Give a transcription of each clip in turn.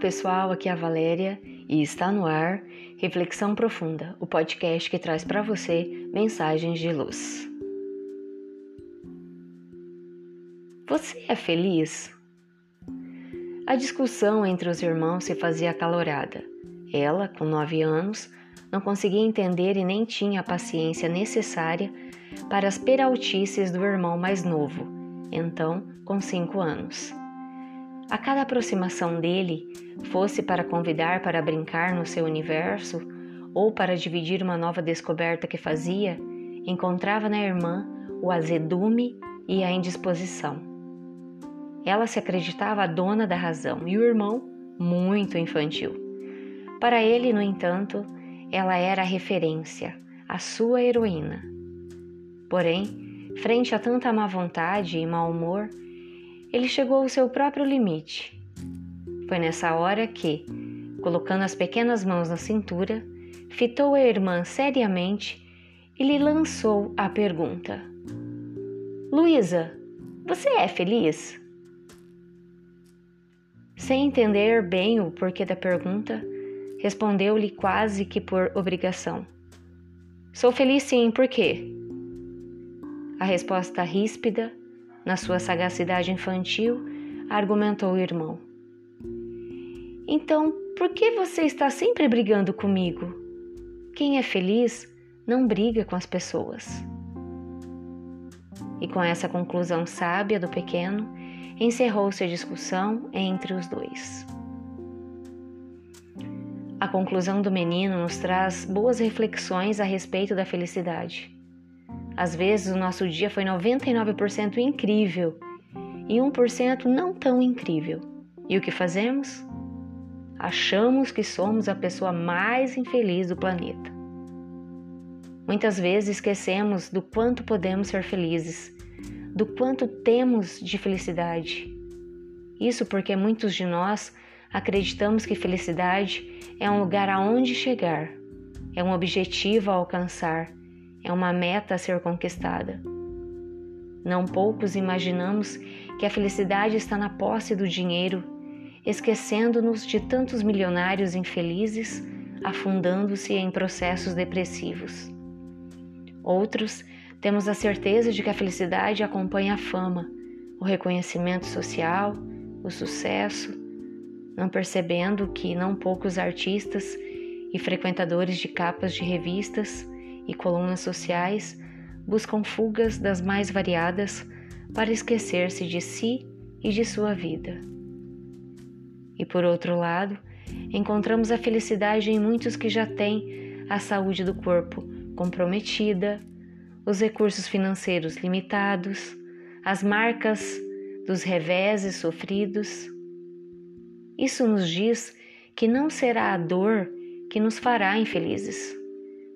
pessoal, aqui é a Valéria e está no ar Reflexão Profunda, o podcast que traz para você mensagens de luz. Você é feliz? A discussão entre os irmãos se fazia acalorada. Ela, com 9 anos, não conseguia entender e nem tinha a paciência necessária para as peraltices do irmão mais novo, então com 5 anos. A cada aproximação dele, fosse para convidar para brincar no seu universo ou para dividir uma nova descoberta que fazia, encontrava na irmã o azedume e a indisposição. Ela se acreditava a dona da razão e o irmão muito infantil. Para ele, no entanto, ela era a referência, a sua heroína. Porém, frente a tanta má vontade e mau humor, ele chegou ao seu próprio limite. Foi nessa hora que, colocando as pequenas mãos na cintura, fitou a irmã seriamente e lhe lançou a pergunta: Luísa, você é feliz? Sem entender bem o porquê da pergunta, respondeu-lhe quase que por obrigação: Sou feliz sim, por quê? A resposta ríspida, na sua sagacidade infantil, argumentou o irmão: Então, por que você está sempre brigando comigo? Quem é feliz não briga com as pessoas. E com essa conclusão sábia do pequeno, encerrou-se a discussão entre os dois. A conclusão do menino nos traz boas reflexões a respeito da felicidade. Às vezes o nosso dia foi 99% incrível e 1% não tão incrível. E o que fazemos? Achamos que somos a pessoa mais infeliz do planeta. Muitas vezes esquecemos do quanto podemos ser felizes, do quanto temos de felicidade. Isso porque muitos de nós acreditamos que felicidade é um lugar aonde chegar, é um objetivo a alcançar, é uma meta a ser conquistada. Não poucos imaginamos que a felicidade está na posse do dinheiro, esquecendo-nos de tantos milionários infelizes, afundando-se em processos depressivos. Outros temos a certeza de que a felicidade acompanha a fama, o reconhecimento social, o sucesso, não percebendo que não poucos artistas e frequentadores de capas de revistas e colunas sociais buscam fugas das mais variadas para esquecer-se de si e de sua vida. E por outro lado, encontramos a felicidade em muitos que já têm a saúde do corpo comprometida, os recursos financeiros limitados, as marcas dos reveses sofridos. Isso nos diz que não será a dor que nos fará infelizes,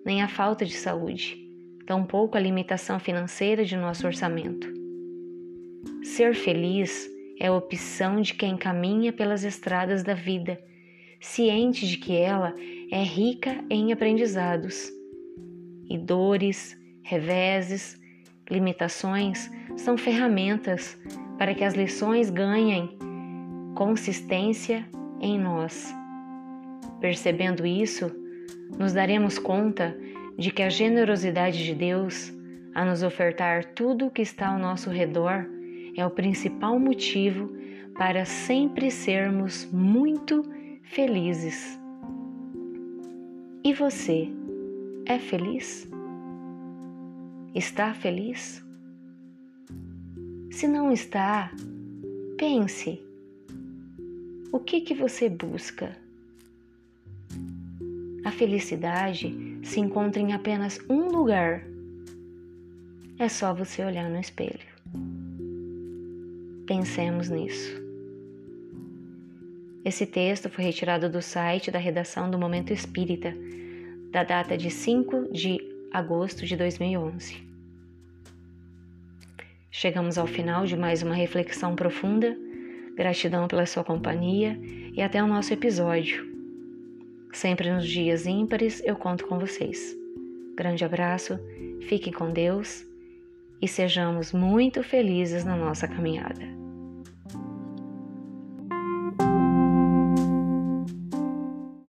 nem a falta de saúde, tampouco a limitação financeira de nosso orçamento. Ser feliz é a opção de quem caminha pelas estradas da vida, ciente de que ela é rica em aprendizados. E dores, reveses, limitações são ferramentas para que as lições ganhem consistência em nós. Percebendo isso, nos daremos conta de que a generosidade de Deus a nos ofertar tudo o que está ao nosso redor é o principal motivo para sempre sermos muito felizes. E você é feliz? Está feliz? Se não está, pense: o que você busca? A felicidade se encontra em apenas um lugar. É só você olhar no espelho. Pensemos nisso. Esse texto foi retirado do site da redação do Momento Espírita, da data de 5 de agosto de 2011. Chegamos ao final de mais uma reflexão profunda. Gratidão pela sua companhia e até o nosso episódio. Sempre nos dias ímpares eu conto com vocês. Grande abraço, fiquem com Deus e sejamos muito felizes na nossa caminhada.